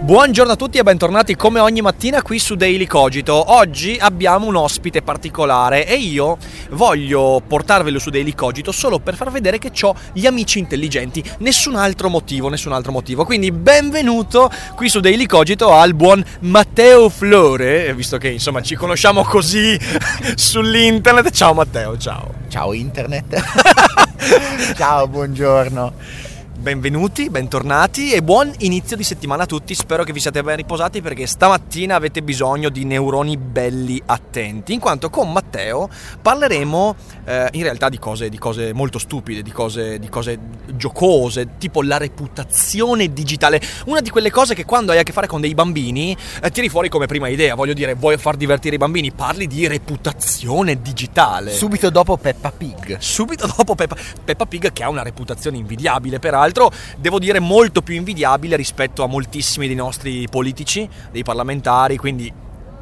Buongiorno a tutti e bentornati come ogni mattina qui su Daily Cogito. Oggi abbiamo un ospite particolare e io voglio portarvelo su Daily Cogito solo per far vedere che c'ho gli amici intelligenti, nessun altro motivo. Quindi benvenuto qui su Daily Cogito al buon Matteo Flore, visto che insomma ci conosciamo così sull'internet. Ciao Matteo, ciao. Ciao internet. Ciao, buongiorno. Benvenuti, bentornati e buon inizio di settimana a tutti. Spero che vi siate ben riposati perché stamattina avete bisogno di neuroni belli attenti, in quanto con Matteo parleremo in realtà di cose molto stupide, di cose giocose, tipo la reputazione digitale. Una di quelle cose che quando hai a che fare con dei bambini tiri fuori come prima idea. Voglio dire, vuoi far divertire i bambini? Parli di reputazione digitale. Subito dopo Peppa Pig, che ha una reputazione invidiabile, peraltro. Devo dire molto più invidiabile rispetto a moltissimi dei nostri politici, dei parlamentari, quindi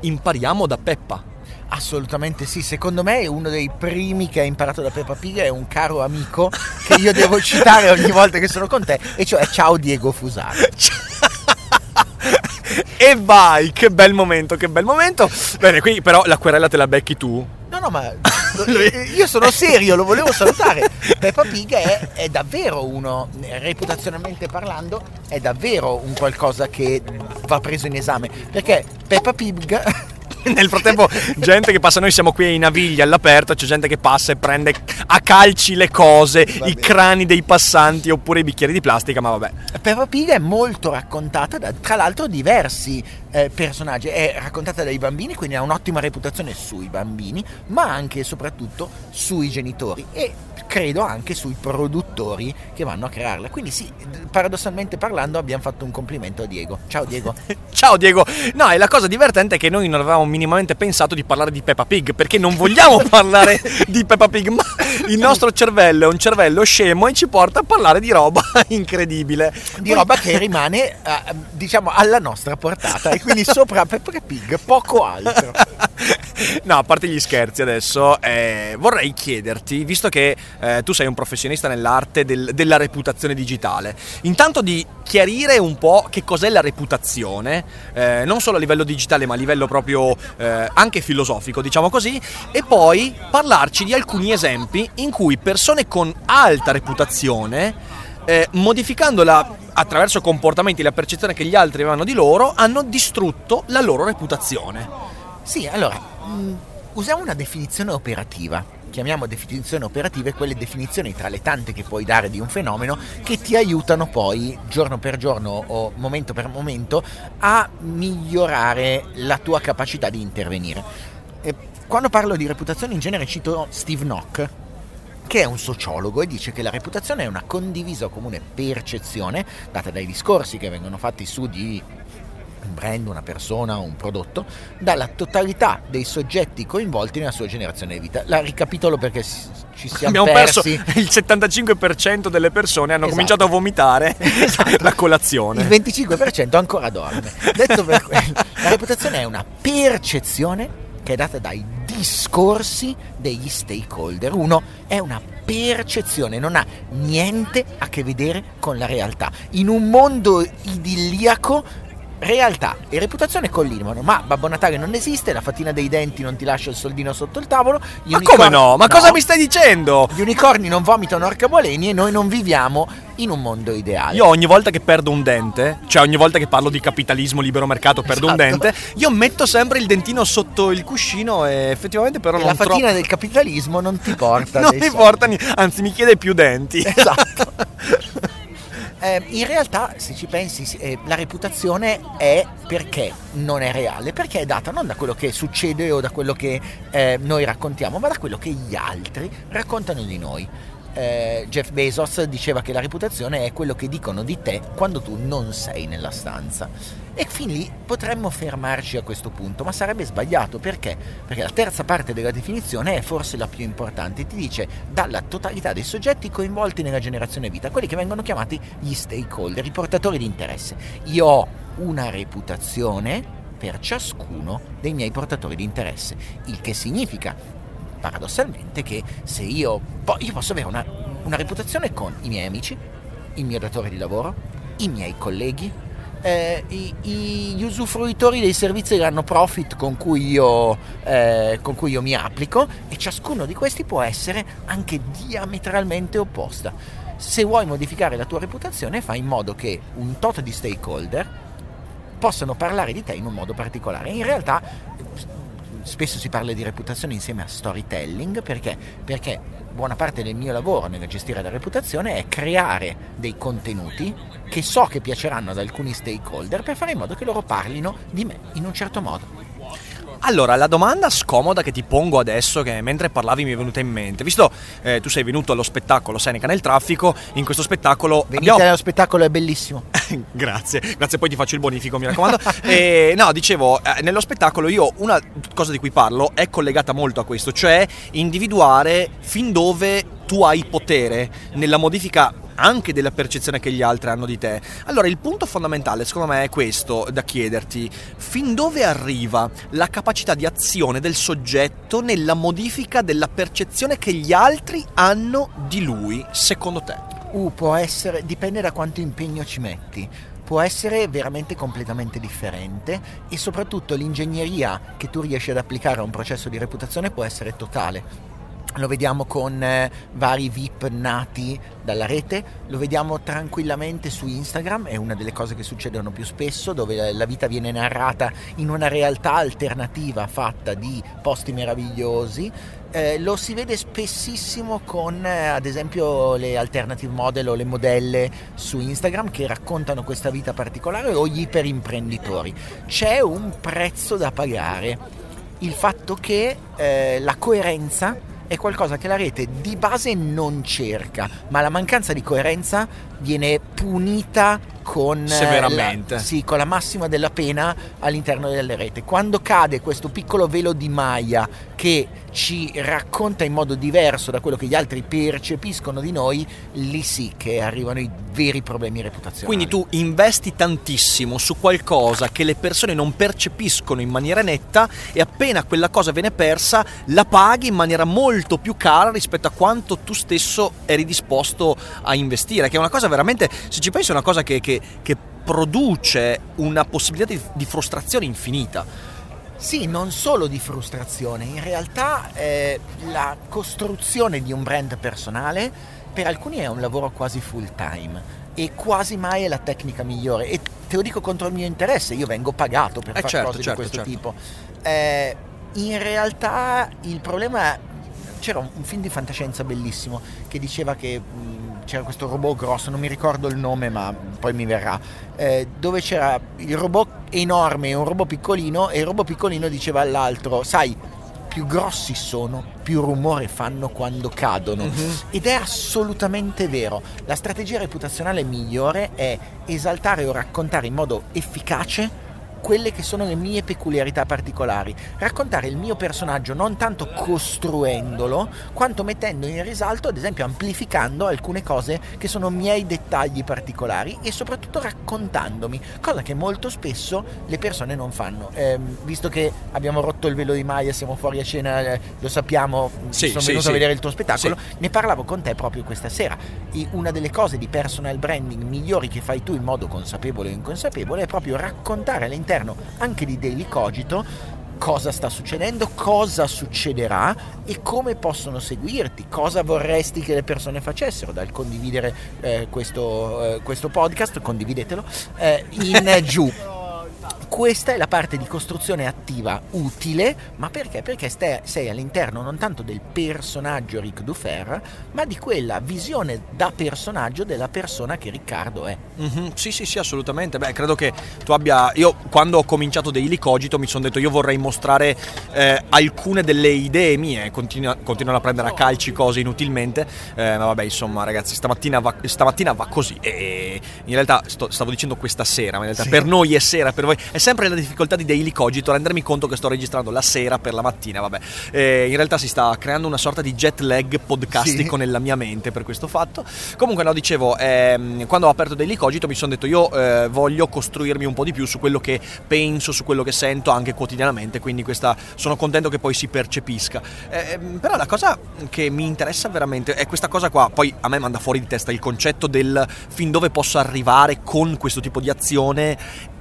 impariamo da Peppa. Assolutamente sì, secondo me uno dei primi che ha imparato da Peppa Pig è un caro amico che io devo citare ogni volta che sono con te, e cioè ciao Diego Fusano. E vai, che bel momento. Bene, qui però la querela te la becchi tu. No, ma io sono serio, lo volevo salutare. Peppa Pig è davvero uno, reputazionalmente parlando, è davvero un qualcosa che va preso in esame, perché Peppa Pig... Nel frattempo gente che passa, noi siamo qui ai Navigli all'aperto, c'è gente che passa e prende a calci le cose, i crani dei passanti oppure i bicchieri di plastica, ma vabbè. Peppa Pig è molto raccontata da, tra l'altro, diversi personaggi, è raccontata dai bambini, quindi ha un'ottima reputazione sui bambini, ma anche e soprattutto sui genitori e credo anche sui produttori che vanno a crearla. Quindi sì, paradossalmente parlando abbiamo fatto un complimento a Diego. Ciao Diego. Ciao Diego. No, e la cosa divertente è che noi non avevamo minimamente pensato di parlare di Peppa Pig, perché non vogliamo parlare di Peppa Pig, ma il nostro cervello è un cervello scemo e ci porta a parlare di roba incredibile, di roba che rimane diciamo alla nostra portata, e quindi sopra Peppa Pig poco altro. No, a parte gli scherzi adesso, vorrei chiederti, visto che tu sei un professionista nell'arte della reputazione digitale, intanto di chiarire un po' che cos'è la reputazione, non solo a livello digitale ma a livello proprio anche filosofico, diciamo così, e poi parlarci di alcuni esempi in cui persone con alta reputazione, modificandola attraverso comportamenti e la percezione che gli altri avevano di loro, hanno distrutto la loro reputazione. Sì, allora, usiamo una definizione operativa. Chiamiamo definizioni operative quelle definizioni tra le tante che puoi dare di un fenomeno che ti aiutano poi giorno per giorno o momento per momento a migliorare la tua capacità di intervenire. E quando parlo di reputazione in genere cito Steve Nock, che è un sociologo, e dice che la reputazione è una condivisa o comune percezione data dai discorsi che vengono fatti su di un brand, una persona o un prodotto, dalla totalità dei soggetti coinvolti nella sua generazione di vita. La ricapitolo perché ci siamo perso il 75% delle persone hanno cominciato a vomitare la colazione, il 25% ancora dorme. Detto per quello, la reputazione è una percezione che è data dai discorsi degli stakeholder. Uno è una percezione, non ha niente a che vedere con la realtà. In un mondo idilliaco realtà e reputazione collimano, ma Babbo Natale non esiste, la fattina dei denti non ti lascia il soldino sotto il tavolo. Ma cosa mi stai dicendo? Gli unicorni non vomitano arcabaleni e noi non viviamo in un mondo ideale. Io ogni volta che perdo un dente, cioè ogni volta che parlo di capitalismo, libero mercato, perdo un dente, io metto sempre il dentino sotto il cuscino e effettivamente però non la fattina del capitalismo non ti porta non mi porta niente, anzi mi chiede più denti. Esatto. In realtà, se ci pensi, la reputazione è perché non è reale, perché è data non da quello che succede o da quello che noi raccontiamo, ma da quello che gli altri raccontano di noi. Jeff Bezos diceva che la reputazione è quello che dicono di te quando tu non sei nella stanza, e fin lì potremmo fermarci a questo punto, ma sarebbe sbagliato. Perché? Perché la terza parte della definizione è forse la più importante. Ti dice dalla totalità dei soggetti coinvolti nella generazione vita, quelli che vengono chiamati gli stakeholder, i portatori di interesse. Io ho una reputazione per ciascuno dei miei portatori di interesse, il che significa paradossalmente che se io posso avere una reputazione con i miei amici, il mio datore di lavoro, i miei colleghi, gli usufruitori dei servizi che hanno profit con cui io mi applico, e ciascuno di questi può essere anche diametralmente opposta. Se vuoi modificare la tua reputazione, fai in modo che un tot di stakeholder possano parlare di te in un modo particolare. In realtà spesso si parla di reputazione insieme a storytelling, perché buona parte del mio lavoro nel gestire la reputazione è creare dei contenuti che so che piaceranno ad alcuni stakeholder per fare in modo che loro parlino di me in un certo modo. Allora, la domanda scomoda che ti pongo adesso, che mentre parlavi mi è venuta in mente, visto tu sei venuto allo spettacolo Seneca nel traffico, in questo spettacolo... Lo spettacolo è bellissimo. Grazie, poi ti faccio il bonifico, mi raccomando. Nello spettacolo io una cosa di cui parlo è collegata molto a questo, cioè individuare fin dove tu hai potere nella modifica anche della percezione che gli altri hanno di te. Allora il punto fondamentale secondo me è questo da chiederti: fin dove arriva la capacità di azione del soggetto nella modifica della percezione che gli altri hanno di lui, secondo te? Può essere, dipende da quanto impegno ci metti. Può essere veramente completamente differente, e soprattutto l'ingegneria che tu riesci ad applicare a un processo di reputazione può essere totale. Lo vediamo con vari VIP nati dalla rete, lo vediamo tranquillamente su Instagram, è una delle cose che succedono più spesso, dove la vita viene narrata in una realtà alternativa fatta di posti meravigliosi. Lo si vede spessissimo con ad esempio le alternative model o le modelle su Instagram che raccontano questa vita particolare, o gli iperimprenditori. C'è un prezzo da pagare, il fatto che la coerenza è qualcosa che la rete di base non cerca, ma la mancanza di coerenza viene punita con severamente, con la massima della pena all'interno delle reti. Quando cade questo piccolo velo di Maya che ci racconta in modo diverso da quello che gli altri percepiscono di noi, lì sì che arrivano i veri problemi reputazionali. Quindi tu investi tantissimo su qualcosa che le persone non percepiscono in maniera netta, e appena quella cosa viene persa la paghi in maniera molto più cara rispetto a quanto tu stesso eri disposto a investire, che è una cosa veramente, se ci pensi, è una cosa che produce una possibilità di frustrazione infinita. Sì, non solo di frustrazione, in realtà la costruzione di un brand personale per alcuni è un lavoro quasi full time, e quasi mai è la tecnica migliore, e te lo dico contro il mio interesse, io vengo pagato per fare cose di questo tipo. In realtà il problema è, c'era un film di fantascienza bellissimo che diceva che c'era questo robot grosso, non mi ricordo il nome ma poi mi verrà, dove c'era il robot enorme e un robot piccolino, e il robot piccolino diceva all'altro: sai, più grossi sono, più rumore fanno quando cadono. Mm-hmm. Ed è assolutamente vero. La strategia reputazionale migliore è esaltare o raccontare in modo efficace quelle che sono le mie peculiarità particolari, raccontare il mio personaggio non tanto costruendolo quanto mettendo in risalto, ad esempio amplificando alcune cose che sono miei dettagli particolari, e soprattutto raccontandomi, cosa che molto spesso le persone non fanno. Visto che abbiamo rotto il velo di Maya, siamo fuori a cena, lo sappiamo, sono venuto a vedere il tuo spettacolo, ne parlavo con te proprio questa sera, e una delle cose di personal branding migliori che fai tu in modo consapevole o inconsapevole è proprio raccontare all'interno anche di Daily Cogito cosa sta succedendo, cosa succederà e come possono seguirti, cosa vorresti che le persone facessero, dal condividere questo podcast, condividetelo, in giù. questa è la parte di costruzione attiva utile, ma perché? Perché sei all'interno non tanto del personaggio Rick Dufer, ma di quella visione da personaggio della persona che Riccardo è. Mm-hmm. Sì, assolutamente. Beh, credo che tu abbia... Io quando ho cominciato Daily Cogito mi sono detto io vorrei mostrare alcune delle idee mie, continuano a prendere a calci cose inutilmente, ma vabbè, insomma ragazzi, stamattina va così, e in realtà stavo dicendo questa sera, ma in realtà sì. Per noi è sera, per voi è sempre la difficoltà di Daily Cogito, rendermi conto che sto registrando la sera per la mattina, vabbè, in realtà si sta creando una sorta di jet lag podcastico nella mia mente per questo fatto. Comunque no, dicevo, quando ho aperto Daily Cogito mi sono detto io voglio costruirmi un po' di più su quello che penso, su quello che sento anche quotidianamente, quindi questa sono contento che poi si percepisca, però la cosa che mi interessa veramente è questa cosa qua. Poi a me manda fuori di testa il concetto del fin dove posso arrivare con questo tipo di azione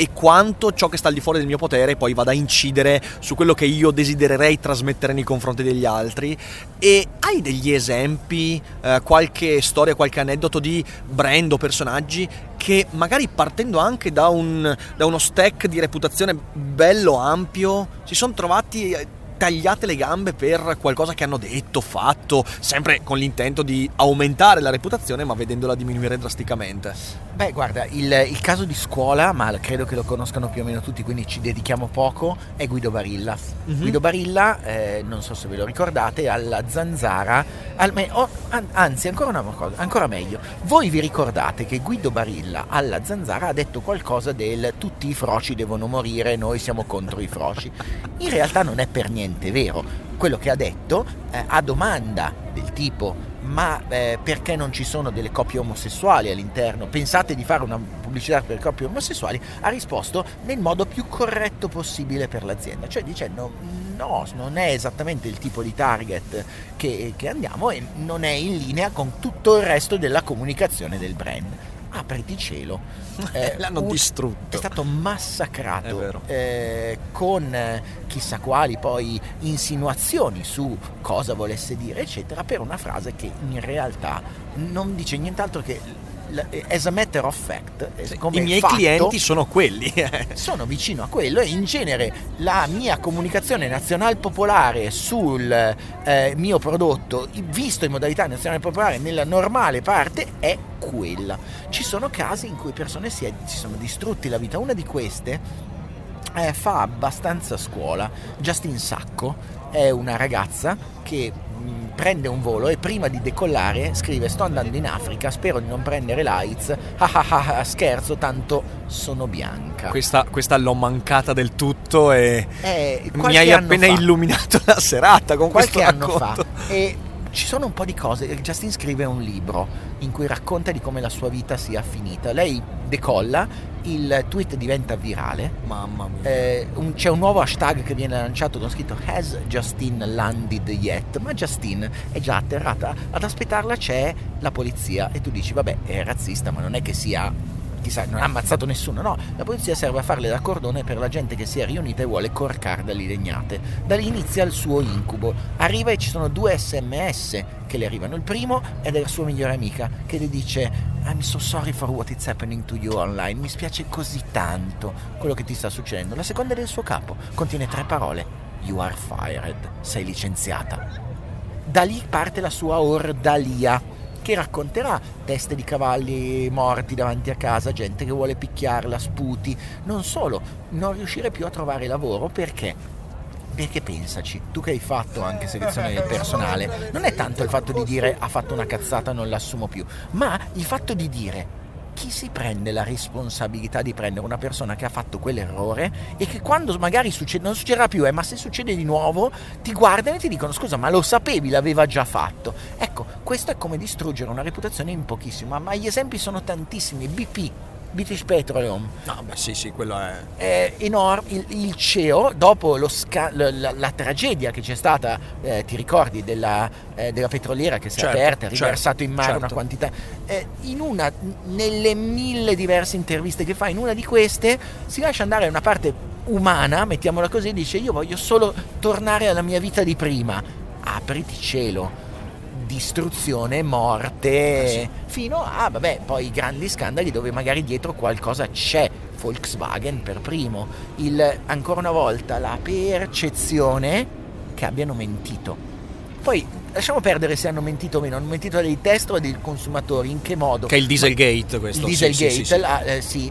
e quanto ciò che sta al di fuori del mio potere poi vada a incidere su quello che io desidererei trasmettere nei confronti degli altri. E hai degli esempi, qualche storia, qualche aneddoto di brand o personaggi che magari partendo anche da uno stack di reputazione bello ampio si sono trovati tagliate le gambe per qualcosa che hanno detto, fatto, sempre con l'intento di aumentare la reputazione ma vedendola diminuire drasticamente? Beh, guarda, il caso di scuola, ma credo che lo conoscano più o meno tutti, quindi ci dedichiamo poco, è Guido Barilla. Mm-hmm. Guido Barilla, non so se ve lo ricordate, alla Zanzara, anzi ancora una cosa, ancora meglio, voi vi ricordate che Guido Barilla alla Zanzara ha detto qualcosa del tutti i froci devono morire, noi siamo contro i froci. In realtà non è per niente vero quello che ha detto. A domanda del tipo ma perché non ci sono delle coppie omosessuali all'interno, pensate di fare una pubblicità per coppie omosessuali, ha risposto nel modo più corretto possibile per l'azienda, cioè dicendo no, non è esattamente il tipo di target che andiamo e non è in linea con tutto il resto della comunicazione del brand. Apriti cielo, l'hanno distrutto, è stato massacrato, è con chissà quali poi insinuazioni su cosa volesse dire eccetera, per una frase che in realtà non dice nient'altro che as a matter of fact, come i miei clienti sono quelli sono vicino a quello, e in genere la mia comunicazione nazional popolare sul mio prodotto visto in modalità nazionale popolare nella normale parte è quella. Ci sono casi in cui persone si sono distrutti la vita. Una di queste fa abbastanza scuola. Justin Sacco è una ragazza che prende un volo e prima di decollare scrive sto andando in Africa, spero di non prendere l'AIDS, scherzo, tanto sono bianca. Questa l'ho mancata del tutto e mi hai appena illuminato la serata con questo racconto. Qualche anno fa, e ci sono un po' di cose. Justin scrive un libro in cui racconta di come la sua vita sia finita. Lei decolla, il tweet diventa virale. Mamma mia. C'è un nuovo hashtag che viene lanciato con scritto Has Justin landed yet? Ma Justin è già atterrata, ad aspettarla c'è la polizia e tu dici vabbè è razzista, ma non è che sia... chissà, non ha ammazzato nessuno, no, la polizia serve a farle da cordone per la gente che si è riunita e vuole corcar dalle legnate. Da lì inizia il suo incubo, arriva e ci sono 2 sms che le arrivano, il primo è della sua migliore amica che le dice I'm so sorry for what is happening to you online, mi spiace così tanto quello che ti sta succedendo. La seconda è del suo capo, contiene 3 parole, you are fired, sei licenziata. Da lì parte la sua ordalia che racconterà teste di cavalli morti davanti a casa, gente che vuole picchiarla, sputi, non solo, non riuscire più a trovare lavoro perché... Perché pensaci, tu che hai fatto anche selezione del personale, non è tanto il fatto di dire ha fatto una cazzata, non l'assumo più, ma il fatto di dire chi si prende la responsabilità di prendere una persona che ha fatto quell'errore e che quando magari succede, non succederà più, ma se succede di nuovo ti guardano e ti dicono scusa ma lo sapevi, l'aveva già fatto. Ecco, questo è come distruggere una reputazione in pochissimo, ma gli esempi sono tantissimi. BP, British Petroleum, no beh sì, quello è enorme. Il CEO dopo la tragedia che c'è stata, ti ricordi della petroliera che si è aperta, ha riversato in mare una quantità, nelle 1000 diverse interviste che fa, in una di queste si lascia andare a una parte umana, mettiamola così, dice io voglio solo tornare alla mia vita di prima. Apriti cielo, distruzione, morte, fino a, vabbè, poi grandi scandali dove magari dietro qualcosa c'è. Volkswagen per primo, ancora una volta la percezione che abbiano mentito. Poi lasciamo perdere se hanno mentito o meno, hanno mentito a dei test o a dei consumatori, in che modo? Che è il Dieselgate questo. Il Dieselgate, sì.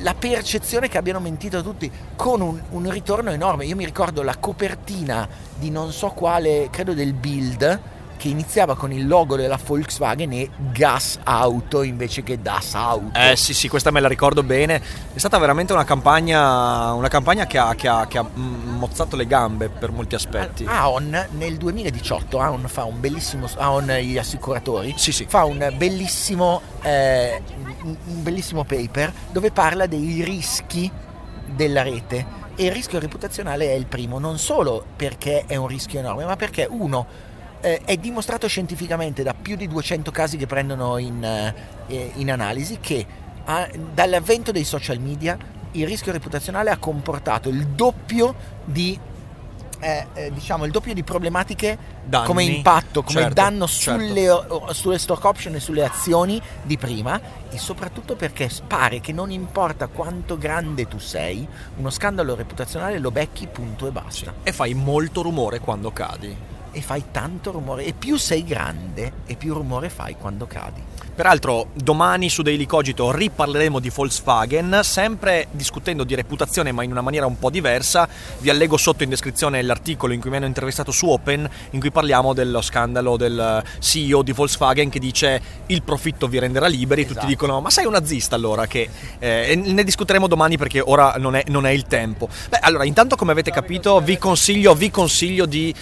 La percezione che abbiano mentito a tutti, con un ritorno enorme. Io mi ricordo la copertina di non so quale, credo del Bild, che iniziava con il logo della Volkswagen e gas auto invece che das auto. Sì, questa me la ricordo bene. È stata veramente una campagna che ha mozzato le gambe per molti aspetti. Aon nel 2018, Aon fa un bellissimo, Aon gli assicuratori, sì. Fa un bellissimo paper dove parla dei rischi della rete, e il rischio reputazionale è il primo, non solo perché è un rischio enorme, ma perché uno, è dimostrato scientificamente da più di 200 casi che prendono in analisi che dall'avvento dei social media il rischio reputazionale ha comportato il doppio di problematiche, danni, come impatto, come certo, danno sulle stock option e sulle azioni di prima, e soprattutto perché pare che non importa quanto grande tu sei, uno scandalo reputazionale lo becchi, punto e basta. E fai molto rumore quando cadi. E fai tanto rumore, e più sei grande e più rumore fai quando cadi. Peraltro domani su Daily Cogito riparleremo di Volkswagen, sempre discutendo di reputazione ma in una maniera un po' diversa. Vi allego sotto in descrizione l'articolo in cui mi hanno intervistato su Open, in cui parliamo dello scandalo del CEO di Volkswagen che dice il profitto vi renderà liberi, esatto. Tutti dicono ma sei un nazista allora, che ne discuteremo domani perché ora non è il tempo. Beh, allora intanto, come avete capito, vi consiglio di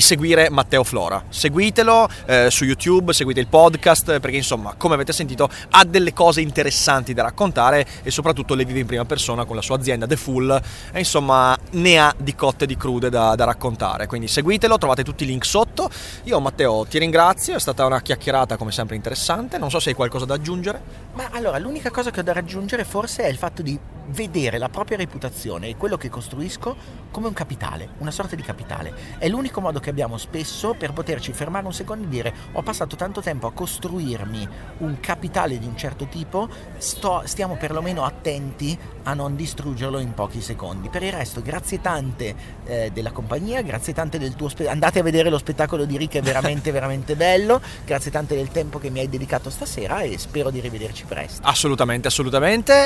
seguire Matteo Flora. Seguitelo su YouTube, seguite il podcast, perché insomma, come avete sentito, ha delle cose interessanti da raccontare e soprattutto le vive in prima persona con la sua azienda The Fool, e insomma ne ha di cotte e di crude da raccontare. Quindi seguitelo, trovate tutti i link sotto. Io Matteo ti ringrazio, è stata una chiacchierata come sempre interessante, non so se hai qualcosa da aggiungere. Ma allora, l'unica cosa che ho da raggiungere forse è il fatto di vedere la propria reputazione e quello che costruisco come un capitale, una sorta di capitale. È l'unico modo che abbiamo spesso per poterci fermare un secondo e dire ho passato tanto tempo a costruirmi un capitale di un certo tipo, stiamo perlomeno attenti a non distruggerlo in pochi secondi. Per il resto grazie tante della compagnia, grazie tante del tuo andate a vedere lo spettacolo di Rick, è veramente veramente bello, grazie tante del tempo che mi hai dedicato stasera e spero di rivederci presto. Assolutamente,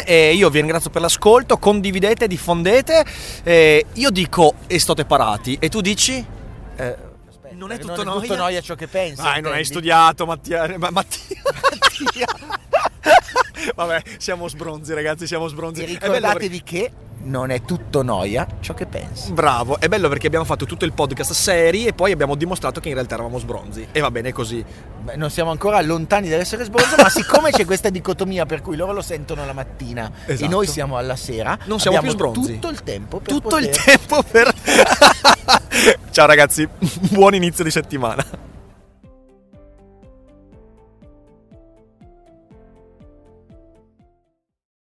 e io vi ringrazio per l'ascolto, condividete, diffondete, io dico state parati e tu dici non è tutto noia. Tutto noia ciò che pensi. Vai, non hai studiato, Mattia. Vabbè, siamo sbronzi ragazzi. E ricordatevi che non è tutto noia ciò che pensi. Bravo, è bello perché abbiamo fatto tutto il podcast seri e poi abbiamo dimostrato che in realtà eravamo sbronzi. E va bene così. Beh, non siamo ancora lontani dall'essere sbronzi, ma siccome c'è questa dicotomia per cui loro lo sentono la mattina, esatto, e noi siamo alla sera, non siamo più sbronzi. Tutto il tempo per... Ciao ragazzi, buon inizio di settimana.